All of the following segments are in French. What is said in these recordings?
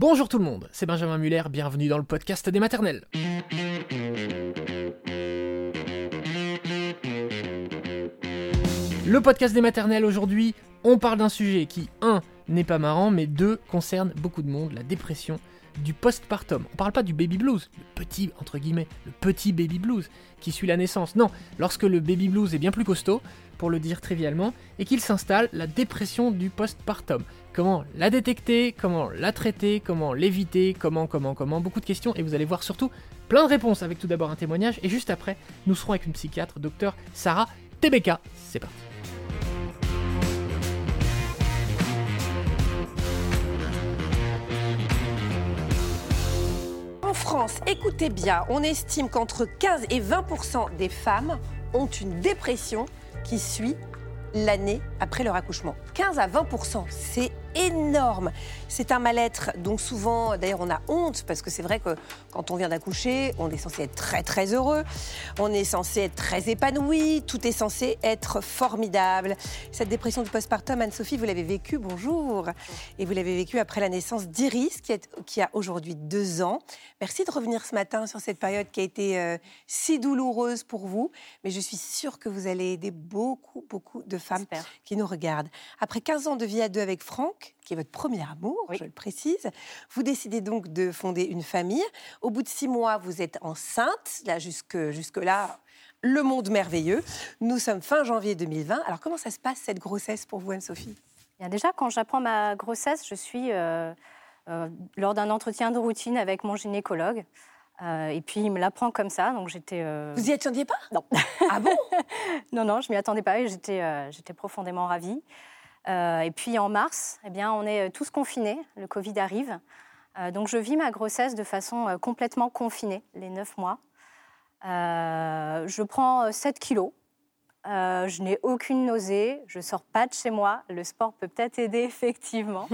Bonjour tout le monde, c'est Benjamin Muller, bienvenue dans le podcast des maternelles. Le podcast des maternelles aujourd'hui, on parle d'un sujet qui, 1, n'est pas marrant, mais 2, concerne beaucoup de monde, la dépression du postpartum. On parle pas du baby blues, le petit, entre guillemets, le petit baby blues qui suit la naissance. Non, lorsque le baby blues est bien plus costaud, pour le dire trivialement, et qu'il s'installe, la dépression du postpartum. Comment la détecter, comment la traiter, comment l'éviter, comment, beaucoup de questions, et vous allez voir surtout plein de réponses avec tout d'abord un témoignage, et juste après, nous serons avec une psychiatre, Dr Sarah Tebeka. C'est parti. En France, écoutez bien, on estime qu'entre 15 et 20% des femmes ont une dépression qui suit l'année après leur accouchement. 15 à 20%, c'est énorme. C'est un mal-être dont souvent, d'ailleurs, on a honte, parce que c'est vrai que quand on vient d'accoucher, on est censé être très très heureux, on est censé être très épanoui, tout est censé être formidable. Cette dépression du postpartum, Anne-Sophie, vous l'avez vécue, bonjour, et vous l'avez vécue après la naissance d'Iris, qui a aujourd'hui 2 ans. Merci de revenir ce matin sur cette période qui a été si douloureuse pour vous, mais je suis sûre que vous allez aider beaucoup de femmes qui nous regardent. Après 15 ans de vie à deux avec Franck, qui est votre premier amour, oui, je le précise. Vous décidez donc de fonder une famille. Au bout de 6 mois, vous êtes enceinte. Là, jusque-là, le monde merveilleux. Nous sommes fin janvier 2020. Alors, comment ça se passe, cette grossesse, pour vous, Anne-Sophie ? Bien, déjà, quand j'apprends ma grossesse, je suis lors d'un entretien de routine avec mon gynécologue. Et puis, il me l'apprend comme ça, donc j'étais... Vous y attendiez pas ? Non. Ah bon ? Non, je m'y attendais pas. Et j'étais profondément ravie. Et puis en mars, eh bien, on est tous confinés, le Covid arrive. Donc je vis ma grossesse de façon complètement confinée, les 9 mois. Je prends 7 kilos, je n'ai aucune nausée, je ne sors pas de chez moi. Le sport peut peut-être aider, effectivement.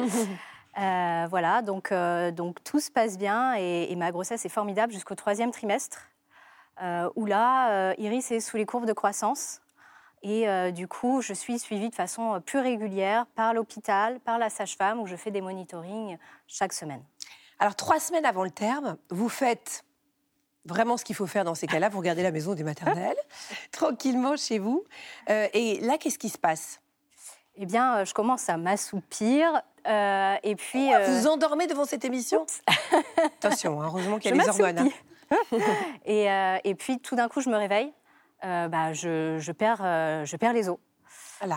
Voilà, donc tout se passe bien et ma grossesse est formidable jusqu'au 3e trimestre, où là, Iris est sous les courbes de croissance. Et du coup, je suis suivie de façon plus régulière par l'hôpital, par la sage-femme, où je fais des monitorings chaque semaine. Alors, 3 semaines avant le terme, vous faites vraiment ce qu'il faut faire dans ces cas-là. Vous regardez la maison des maternelles, tranquillement chez vous. Et là, qu'est-ce qui se passe ? Eh bien, je commence à m'assoupir. Et puis, vous endormez devant cette émission ? Attention, hein, heureusement qu'il y a les hormones. Hein. Et puis, tout d'un coup, je me réveille. Je perds les os. Voilà.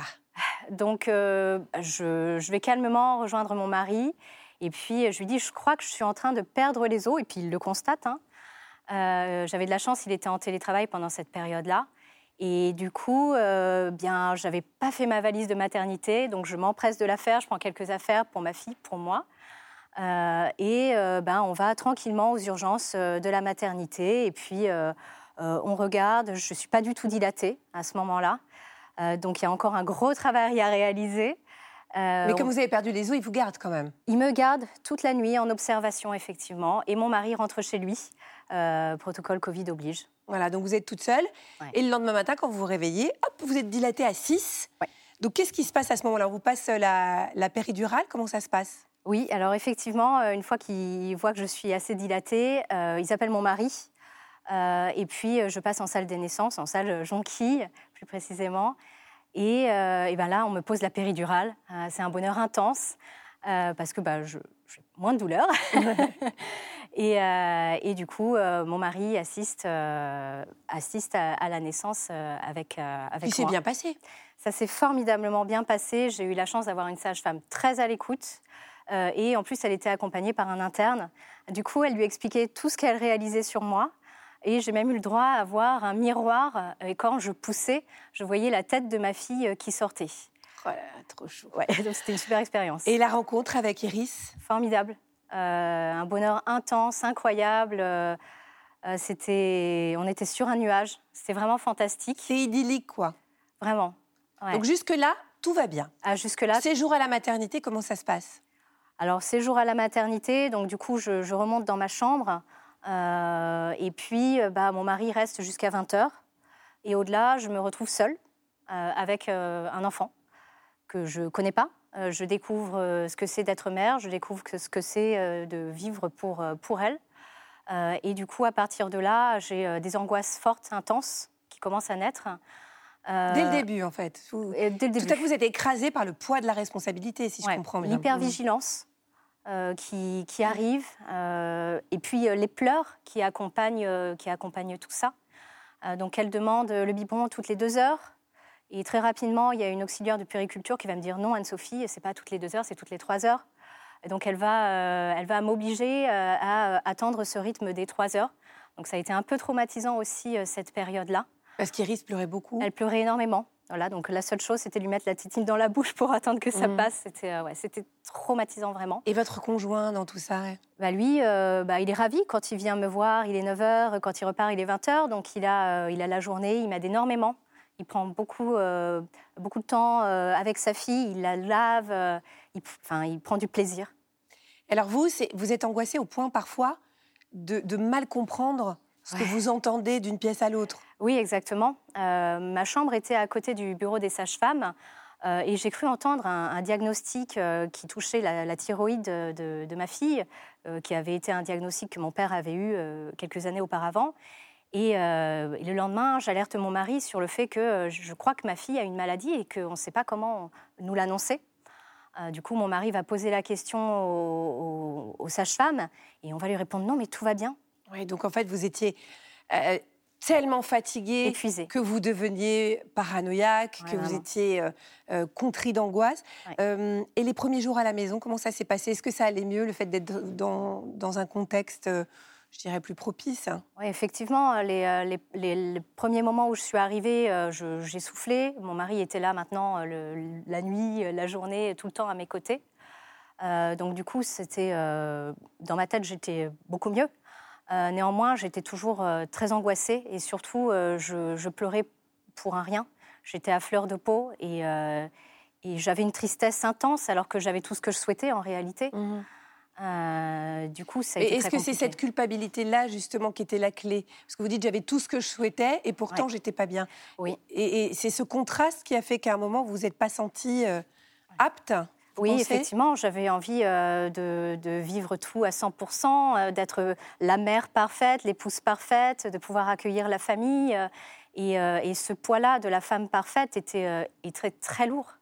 Donc, je vais calmement rejoindre mon mari. Et puis, je lui dis, je crois que je suis en train de perdre les os. Et puis, il le constate. Hein. J'avais de la chance, il était en télétravail pendant cette période-là. Et du coup, bien, je n'avais pas fait ma valise de maternité. Donc, je m'empresse de la faire. Je prends quelques affaires pour ma fille, pour moi. On va tranquillement aux urgences de la maternité. Et puis... on regarde, je ne suis pas du tout dilatée à ce moment-là. Donc, il y a encore un gros travail à réaliser. Mais comme vous avez perdu les os, il vous garde quand même ? Il me garde toute la nuit en observation, effectivement. Et mon mari rentre chez lui. Protocole Covid oblige. Voilà, donc vous êtes toute seule. Ouais. Et le lendemain matin, quand vous vous réveillez, hop, vous êtes dilatée à 6. Ouais. Donc, qu'est-ce qui se passe à ce moment-là ? On vous passe la péridurale, comment ça se passe ? Oui, alors effectivement, une fois qu'ils voient que je suis assez dilatée, ils appellent mon mari. Et puis, je passe en salle des naissances, en salle jonquille, plus précisément. Et là, on me pose la péridurale. C'est un bonheur intense, parce que j'ai moins de douleur. Et du coup, mon mari assiste à la naissance avec moi. Il s'est bien passé. Ça s'est formidablement bien passé. J'ai eu la chance d'avoir une sage-femme très à l'écoute. Et en plus, elle était accompagnée par un interne. Du coup, elle lui expliquait tout ce qu'elle réalisait sur moi. Et j'ai même eu le droit à voir un miroir. Et quand je poussais, je voyais la tête de ma fille qui sortait. Oh là là, trop chou. Ouais, donc c'était une super expérience. Et la rencontre avec Iris ? Formidable. Un bonheur intense, incroyable. On était sur un nuage. C'était vraiment fantastique. C'est idyllique, quoi. Vraiment. Ouais. Donc jusque-là, tout va bien. Ah, jusque-là. Séjour à la maternité, comment ça se passe ? Alors, séjour à la maternité. Donc, du coup, je remonte dans ma chambre. Et puis, mon mari reste jusqu'à 20h. Et au-delà, je me retrouve seule avec un enfant que je ne connais pas, Je découvre ce que c'est d'être mère, je découvre ce que c'est de vivre pour elle. Et du coup, à partir de là, j'ai des angoisses fortes, intenses, qui commencent à naître. Dès le début, en fait. Tout à coup, vous êtes écrasée par le poids de la responsabilité, si je comprends bien. L'hypervigilance qui arrive, et puis les pleurs qui accompagnent tout ça. Donc, elle demande le biberon toutes les 2 heures. Et très rapidement, il y a une auxiliaire de puériculture qui va me dire « Non, Anne-Sophie, c'est pas toutes les 2 heures, c'est toutes les 3 heures ». Donc, elle va m'obliger à attendre ce rythme des 3 heures. Donc, ça a été un peu traumatisant aussi, cette période-là. Parce qu'Iris pleurait beaucoup. Elle pleurait énormément. Voilà, donc la seule chose, c'était lui mettre la tétine dans la bouche pour attendre que ça passe. C'était traumatisant, vraiment. Et votre conjoint dans tout ça Lui, il est ravi. Quand il vient me voir, il est 9h. Quand il repart, il est 20h. Donc, il a la journée, il m'aide énormément. Il prend beaucoup de temps avec sa fille, il la lave, il prend du plaisir. Alors vous êêtes angoissée au point parfois de mal comprendre ce que vous entendez d'une pièce à l'autre. Oui, exactement. Ma chambre était à côté du bureau des sages-femmes et j'ai cru entendre un diagnostic qui touchait la thyroïde de ma fille, qui avait été un diagnostic que mon père avait eu quelques années auparavant. Et le lendemain, j'alerte mon mari sur le fait que je crois que ma fille a une maladie et qu'on ne sait pas comment nous l'annoncer. Du coup, mon mari va poser la question aux sages-femmes et on va lui répondre « Non, mais tout va bien ». Oui, donc en fait, vous étiez tellement fatiguée, épuisée, que vous deveniez paranoïaque, que vous étiez contrit d'angoisse. Ouais. Et les premiers jours à la maison, comment ça s'est passé ? Est-ce que ça allait mieux, le fait d'être dans un contexte je dirais plus propice. Oui, effectivement, les premiers moments où je suis arrivée, j'ai soufflé. Mon mari était là maintenant la nuit, la journée, tout le temps à mes côtés. Donc du coup, c'était dans ma tête, j'étais beaucoup mieux. Néanmoins, j'étais toujours très angoissée et surtout, je pleurais pour un rien. J'étais à fleur de peau et j'avais une tristesse intense alors que j'avais tout ce que je souhaitais en réalité. Mmh. Du coup, ça a été très compliqué. Est-ce que c'est cette culpabilité-là, justement, qui était la clé ? Parce que vous dites, j'avais tout ce que je souhaitais et pourtant, j'étais pas bien. Oui. Et c'est ce contraste qui a fait qu'à un moment, vous n'êtes pas sentie apte. Oui, effectivement, j'avais envie de vivre tout à 100%, d'être la mère parfaite, l'épouse parfaite, de pouvoir accueillir la famille. Et ce poids-là de la femme parfaite est très, très lourd.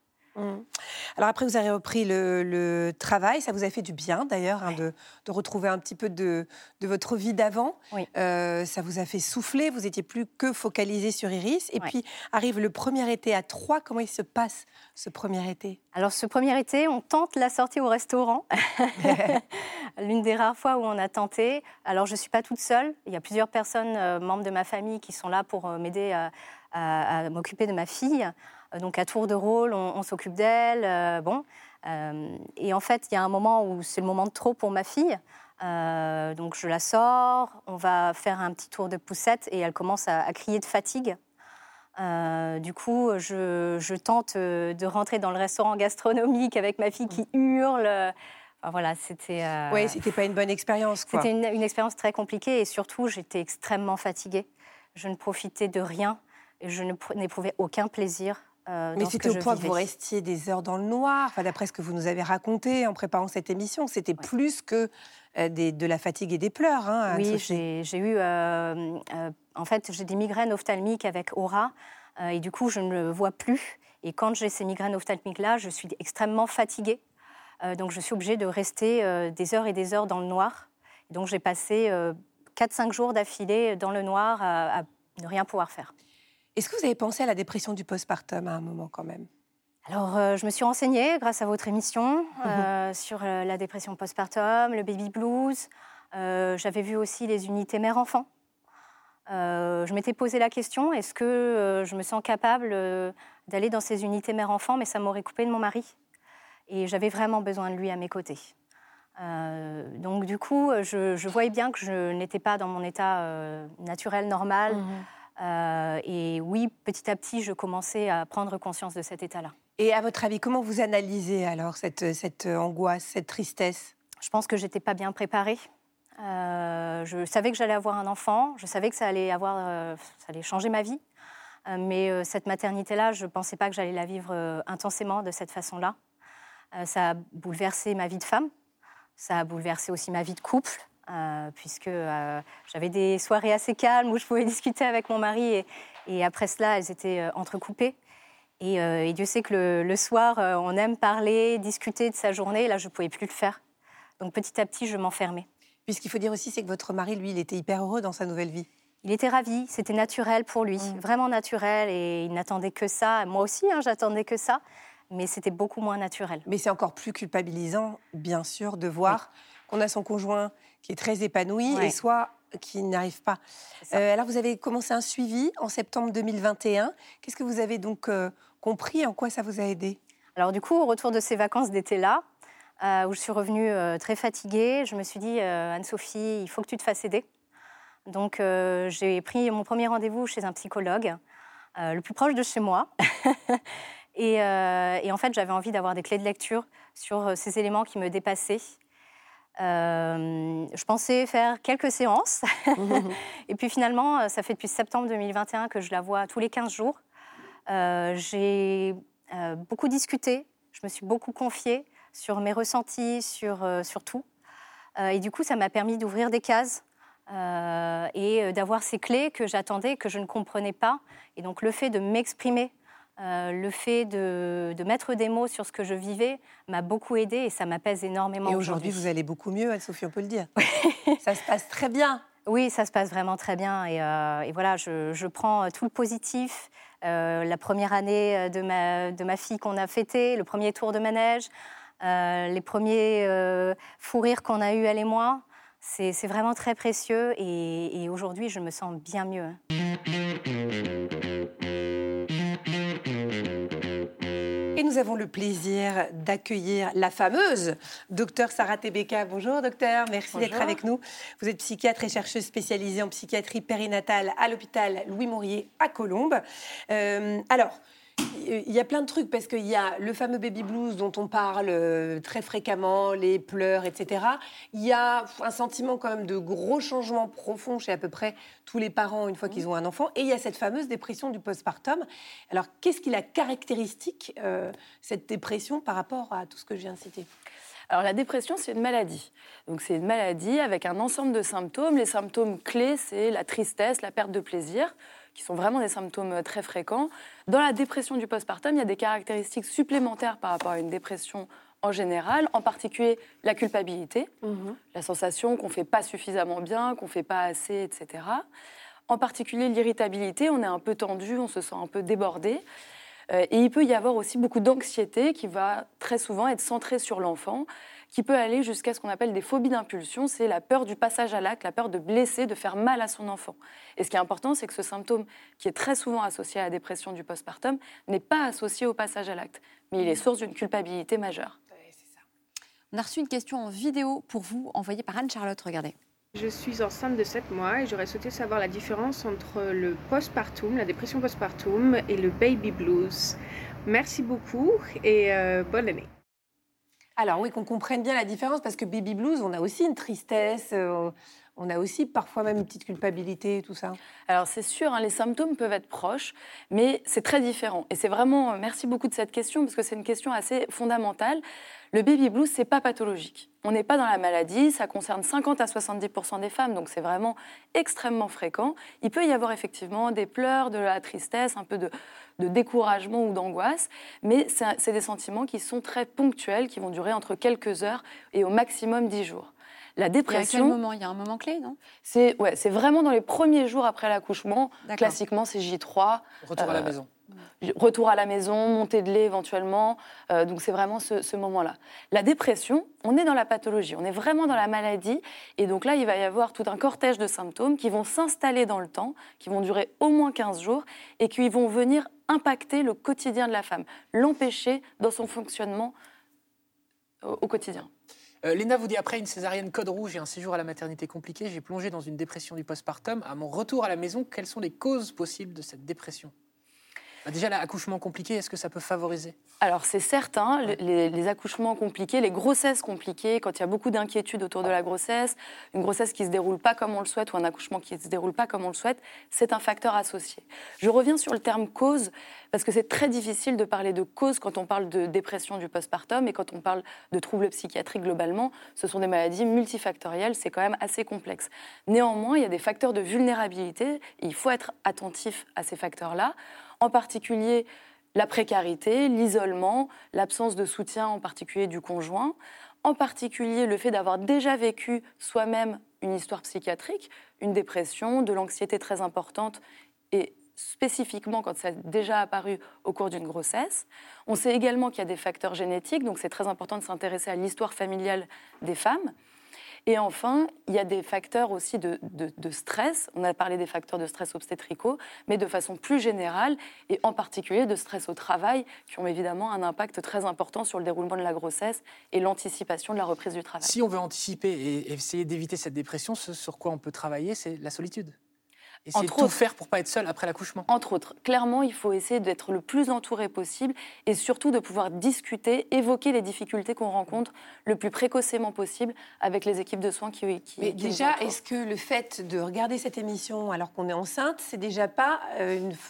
Alors après, vous avez repris le travail. Ça vous a fait du bien, d'ailleurs, de retrouver un petit peu de votre vie d'avant. Oui. Ça vous a fait souffler. Vous n'étiez plus que focalisée sur Iris. Et puis, arrive le premier été à Troyes. Comment il se passe, ce premier été ? Alors, ce premier été, on tente la sortie au restaurant. L'une des rares fois où on a tenté. Alors, je ne suis pas toute seule. Il y a plusieurs personnes, membres de ma famille, qui sont là pour m'aider à m'occuper de ma fille. Donc, à tour de rôle, on s'occupe d'elle. Et en fait, il y a un moment où c'est le moment de trop pour ma fille. Donc, je la sors, on va faire un petit tour de poussette et elle commence à crier de fatigue. Du coup, je tente de rentrer dans le restaurant gastronomique avec ma fille qui hurle. Enfin, voilà, c'était... Oui, c'était pas une bonne expérience, quoi. C'était une expérience très compliquée et surtout, j'étais extrêmement fatiguée. Je ne profitais de rien. Je n'éprouvais aucun plaisir. Mais c'était au point que vous restiez des heures dans le noir. Enfin, d'après ce que vous nous avez raconté en préparant cette émission, c'était plus que de la fatigue et des pleurs. Hein, oui, j'ai eu... en fait, j'ai des migraines ophtalmiques avec aura. Et du coup, je ne le vois plus. Et quand j'ai ces migraines ophtalmiques-là, je suis extrêmement fatiguée. Donc, je suis obligée de rester des heures dans le noir. Donc, j'ai passé 4-5 jours d'affilée dans le noir à ne rien pouvoir faire. Est-ce que vous avez pensé à la dépression du postpartum à un moment quand même ? Alors, je me suis renseignée grâce à votre émission sur la dépression postpartum, le baby blues. J'avais vu aussi les unités mère-enfant. Je m'étais posé la question, est-ce que je me sens capable d'aller dans ces unités mère-enfant ? Mais ça m'aurait coupée de mon mari. Et j'avais vraiment besoin de lui à mes côtés. Donc du coup, je voyais bien que je n'étais pas dans mon état naturel, normal. Et oui, petit à petit, je commençais à prendre conscience de cet état-là. Et à votre avis, comment vous analysez alors cette angoisse, cette tristesse ? Je pense que je n'étais pas bien préparée. Je savais que j'allais avoir un enfant, je savais que ça allait changer ma vie. Mais cette maternité-là, je ne pensais pas que j'allais la vivre intensément de cette façon-là. Ça a bouleversé ma vie de femme, ça a bouleversé aussi ma vie de couple, puisque j'avais des soirées assez calmes où je pouvais discuter avec mon mari et après cela, elles étaient entrecoupées. Et Dieu sait que le soir, on aime parler, discuter de sa journée. Là, je ne pouvais plus le faire. Donc, petit à petit, je m'enfermais. Puis, ce qu'il faut dire aussi, c'est que votre mari, lui, il était hyper heureux dans sa nouvelle vie. Il était ravi. C'était naturel pour lui. Mmh. Vraiment naturel. Et il n'attendait que ça. Moi aussi, j'attendais que ça. Mais c'était beaucoup moins naturel. Mais c'est encore plus culpabilisant, bien sûr, de voir qu'on a son conjoint qui est très épanoui et soit... qui n'arrive pas. Alors, vous avez commencé un suivi en septembre 2021. Qu'est-ce que vous avez donc compris? En quoi ça vous a aidé? Alors, du coup, au retour de ces vacances d'été-là, où je suis revenue très fatiguée, je me suis dit, Anne-Sophie, il faut que tu te fasses aider. Donc, j'ai pris mon premier rendez-vous chez un psychologue, le plus proche de chez moi. et en fait, j'avais envie d'avoir des clés de lecture sur ces éléments qui me dépassaient. Je pensais faire quelques séances et puis finalement ça fait depuis septembre 2021 que je la vois tous les 15 jours. J'ai beaucoup discuté, je me suis beaucoup confiée sur mes ressentis, sur tout et du coup ça m'a permis d'ouvrir des cases et d'avoir ces clés que j'attendais, que je ne comprenais pas, et donc le fait de m'exprimer, le fait de mettre des mots sur ce que je vivais m'a beaucoup aidée et ça m'apaise énormément. Et aujourd'hui, vous allez beaucoup mieux, Anne-Sophie, on peut le dire. Ça se passe très bien. Oui, ça se passe vraiment très bien. Et voilà, je prends tout le positif. La première année de ma fille qu'on a fêtée, le premier tour de manège, les premiers fous rires qu'on a eus, elle et moi, c'est vraiment très précieux. Et aujourd'hui, je me sens bien mieux. Et nous avons le plaisir d'accueillir la fameuse docteure Sarah Tebeka. Bonjour docteur, merci d'être avec nous. Vous êtes psychiatre et chercheuse spécialisée en psychiatrie périnatale à l'hôpital Louis Mourier à Colombes. Alors, il y a plein de trucs, parce qu'il y a le fameux baby blues dont on parle très fréquemment, les pleurs, etc. Il y a un sentiment quand même de gros changements profonds chez à peu près tous les parents une fois qu'ils ont un enfant. Et il y a cette fameuse dépression du postpartum. Alors, qu'est-ce qui la caractéristique, cette dépression, par rapport à tout ce que je viens de citer ? Alors, la dépression, c'est une maladie. Donc, c'est une maladie avec un ensemble de symptômes. Les symptômes clés, c'est la tristesse, la perte de plaisir, qui sont vraiment des symptômes très fréquents. Dans la dépression du postpartum, il y a des caractéristiques supplémentaires par rapport à une dépression en général, en particulier la culpabilité, la sensation qu'on ne fait pas suffisamment bien, qu'on ne fait pas assez, etc. En particulier l'irritabilité, on est un peu tendu, on se sent un peu débordé. Et il peut y avoir aussi beaucoup d'anxiété qui va très souvent être centrée sur l'enfant, qui peut aller jusqu'à ce qu'on appelle des phobies d'impulsion, c'est la peur du passage à l'acte, la peur de blesser, de faire mal à son enfant. Et ce qui est important, c'est que ce symptôme, qui est très souvent associé à la dépression du postpartum, n'est pas associé au passage à l'acte, mais il est source d'une culpabilité majeure. Oui, c'est ça. On a reçu une question en vidéo pour vous, envoyée par Anne-Charlotte, regardez. Je suis enceinte de 7 mois et j'aurais souhaité savoir la différence entre le postpartum, la dépression postpartum et le baby blues. Merci beaucoup et bonne année. Alors oui, qu'on comprenne bien la différence, parce que baby blues, on a aussi une tristesse, on a aussi parfois même une petite culpabilité et tout ça. Alors c'est sûr, les symptômes peuvent être proches, mais c'est très différent. Et c'est vraiment, merci beaucoup de cette question, parce que c'est une question assez fondamentale. Le baby blues, c'est pas pathologique. On n'est pas dans la maladie, ça concerne 50 à 70% des femmes, donc c'est vraiment extrêmement fréquent. Il peut y avoir effectivement des pleurs, de la tristesse, un peu de découragement ou d'angoisse, mais c'est des sentiments qui sont très ponctuels, qui vont durer entre quelques heures et au maximum 10 jours. La dépression... Et à quel moment ? Il y a un moment clé, non ? C'est vraiment dans les premiers jours après l'accouchement. D'accord. Classiquement, c'est J3. Retour à la maison. Retour à la maison, montée de lait éventuellement. Donc c'est vraiment ce moment-là. La dépression, on est dans la pathologie, on est vraiment dans la maladie. Et donc là, il va y avoir tout un cortège de symptômes qui vont s'installer dans le temps, qui vont durer au moins 15 jours et qui vont venir impacter le quotidien de la femme, l'empêcher dans son fonctionnement au quotidien. Léna vous dit, après une césarienne code rouge et un séjour à la maternité compliqué, j'ai plongé dans une dépression du postpartum. À mon retour à la maison, quelles sont les causes possibles de cette dépression ? Déjà, l'accouchement compliqué, est-ce que ça peut favoriser ? Alors, c'est certain, les accouchements compliqués, les grossesses compliquées, quand il y a beaucoup d'inquiétudes autour de la grossesse, une grossesse qui ne se déroule pas comme on le souhaite ou un accouchement qui ne se déroule pas comme on le souhaite, c'est un facteur associé. Je reviens sur le terme cause, parce que c'est très difficile de parler de cause quand on parle de dépression du postpartum et quand on parle de troubles psychiatriques globalement. Ce sont des maladies multifactorielles, c'est quand même assez complexe. Néanmoins, il y a des facteurs de vulnérabilité, il faut être attentif à ces facteurs-là. En particulier la précarité, l'isolement, l'absence de soutien en particulier du conjoint, en particulier le fait d'avoir déjà vécu soi-même une histoire psychiatrique, une dépression, de l'anxiété très importante et spécifiquement quand ça a déjà apparu au cours d'une grossesse. On sait également qu'il y a des facteurs génétiques, donc c'est très important de s'intéresser à l'histoire familiale des femmes. Et enfin, il y a des facteurs aussi de stress. On a parlé des facteurs de stress obstétricaux, mais de façon plus générale, et en particulier de stress au travail, qui ont évidemment un impact très important sur le déroulement de la grossesse et l'anticipation de la reprise du travail. Si on veut anticiper et essayer d'éviter cette dépression, ce sur quoi on peut travailler, c'est la solitude. Essayer de tout faire pour ne pas être seule après l'accouchement. Entre autres. Clairement, il faut essayer d'être le plus entouré possible et surtout de pouvoir discuter, évoquer les difficultés qu'on rencontre le plus précocement possible avec les équipes de soins qui Mais déjà, est-ce que le fait de regarder cette émission alors qu'on est enceinte, c'est déjà pas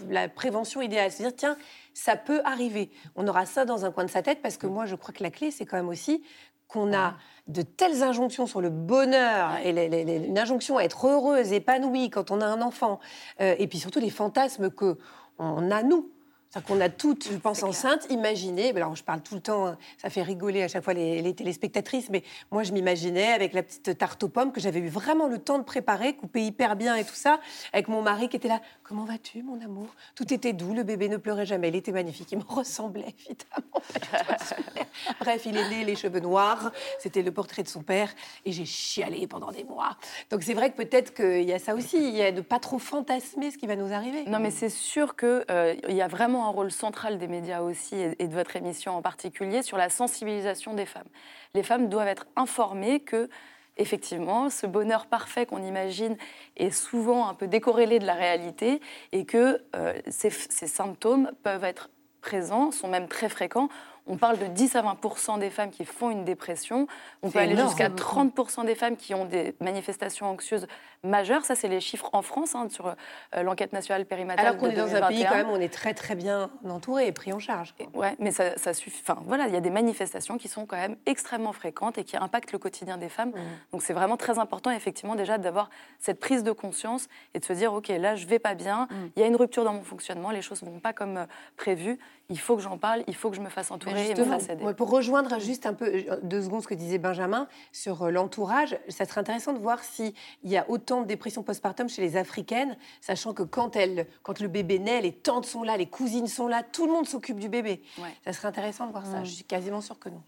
la prévention idéale ? C'est-à-dire, tiens, ça peut arriver. On aura ça dans un coin de sa tête parce que moi, je crois que la clé, c'est quand même aussi qu'on a de telles injonctions sur le bonheur, et une injonction à être heureuse, épanouie quand on a un enfant, et puis surtout les fantasmes qu'on a, nous. C'est-à-dire qu'on a toutes, je pense, enceintes, imaginées. Alors, je parle tout le temps, ça fait rigoler à chaque fois les téléspectatrices, mais moi, je m'imaginais avec la petite tarte aux pommes que j'avais eu vraiment le temps de préparer, coupée hyper bien et tout ça, avec mon mari qui était là. « Comment vas-tu, mon amour ?» Tout était doux, le bébé ne pleurait jamais, il était magnifique, il me ressemblait, évidemment. Bref, il est né, les cheveux noirs, c'était le portrait de son père, et j'ai chialé pendant des mois. Donc, c'est vrai que peut-être qu'il y a ça aussi, il y a de pas trop fantasmer ce qui va nous arriver. Non, mais c'est sûr qu'il y a vraiment un rôle central des médias aussi et de votre émission en particulier sur la sensibilisation des femmes. Les femmes doivent être informées que, effectivement, ce bonheur parfait qu'on imagine est souvent un peu décorrélé de la réalité et que ces symptômes peuvent être présents, sont même très fréquents. On parle de 10 à 20% des femmes qui font une dépression. On peut aller jusqu'à 30% des femmes qui ont des manifestations anxieuses majeures. Ça, c'est les chiffres en France, sur l'enquête nationale périmatale. Alors qu'on est dans un pays, quand même, on est très, très bien entouré et pris en charge. Oui, mais ça suffit. Enfin, voilà, il y a des manifestations qui sont quand même extrêmement fréquentes et qui impactent le quotidien des femmes. Mmh. Donc, c'est vraiment très important, effectivement, déjà, d'avoir cette prise de conscience et de se dire, OK, là, je vais pas bien. Il y a une rupture dans mon fonctionnement. Les choses ne vont pas comme prévu. Il faut que j'en parle. Il faut que je me fasse entourer. Justement, pour rejoindre juste un peu 2 secondes ce que disait Benjamin sur l'entourage, ça serait intéressant de voir s'il y a autant de dépression postpartum chez les Africaines, sachant que quand le bébé naît, les tantes sont là, les cousines sont là, tout le monde s'occupe du bébé. Ouais. Ça serait intéressant de voir ça, je suis quasiment sûre que non.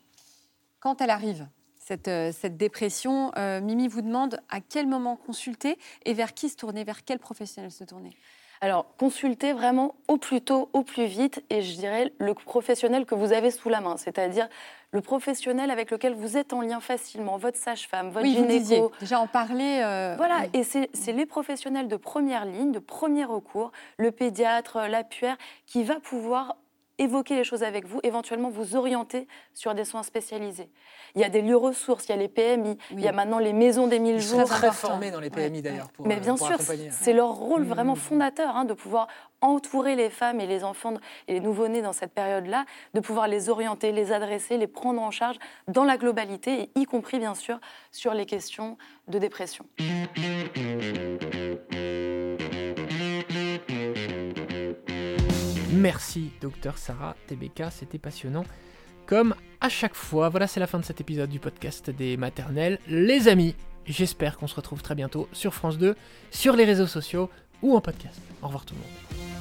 Quand elle arrive, cette dépression, Mimi vous demande à quel moment consulter et vers qui se tourner, vers quel professionnel se tourner ? Alors, consultez vraiment au plus tôt, au plus vite, et je dirais le professionnel que vous avez sous la main, c'est-à-dire le professionnel avec lequel vous êtes en lien facilement, votre sage-femme, votre gynéco. Vous disiez, déjà en parler. Voilà, et c'est les professionnels de première ligne, de premier recours, le pédiatre, la puère, qui va pouvoir évoquer les choses avec vous, éventuellement vous orienter sur des soins spécialisés. Il y a des lieux ressources, il y a les PMI, il y a maintenant les maisons des 1000 jours. Ils sont très formés dans les PMI d'ailleurs pour accompagner. Mais bien sûr, c'est leur rôle vraiment fondateur de pouvoir entourer les femmes et les enfants et les nouveau-nés dans cette période-là, de pouvoir les orienter, les adresser, les prendre en charge dans la globalité, et y compris bien sûr sur les questions de dépression. Merci, docteur Sarah Tebeka, c'était passionnant comme à chaque fois. Voilà, c'est la fin de cet épisode du podcast des maternelles. Les amis, j'espère qu'on se retrouve très bientôt sur France 2, sur les réseaux sociaux ou en podcast. Au revoir tout le monde.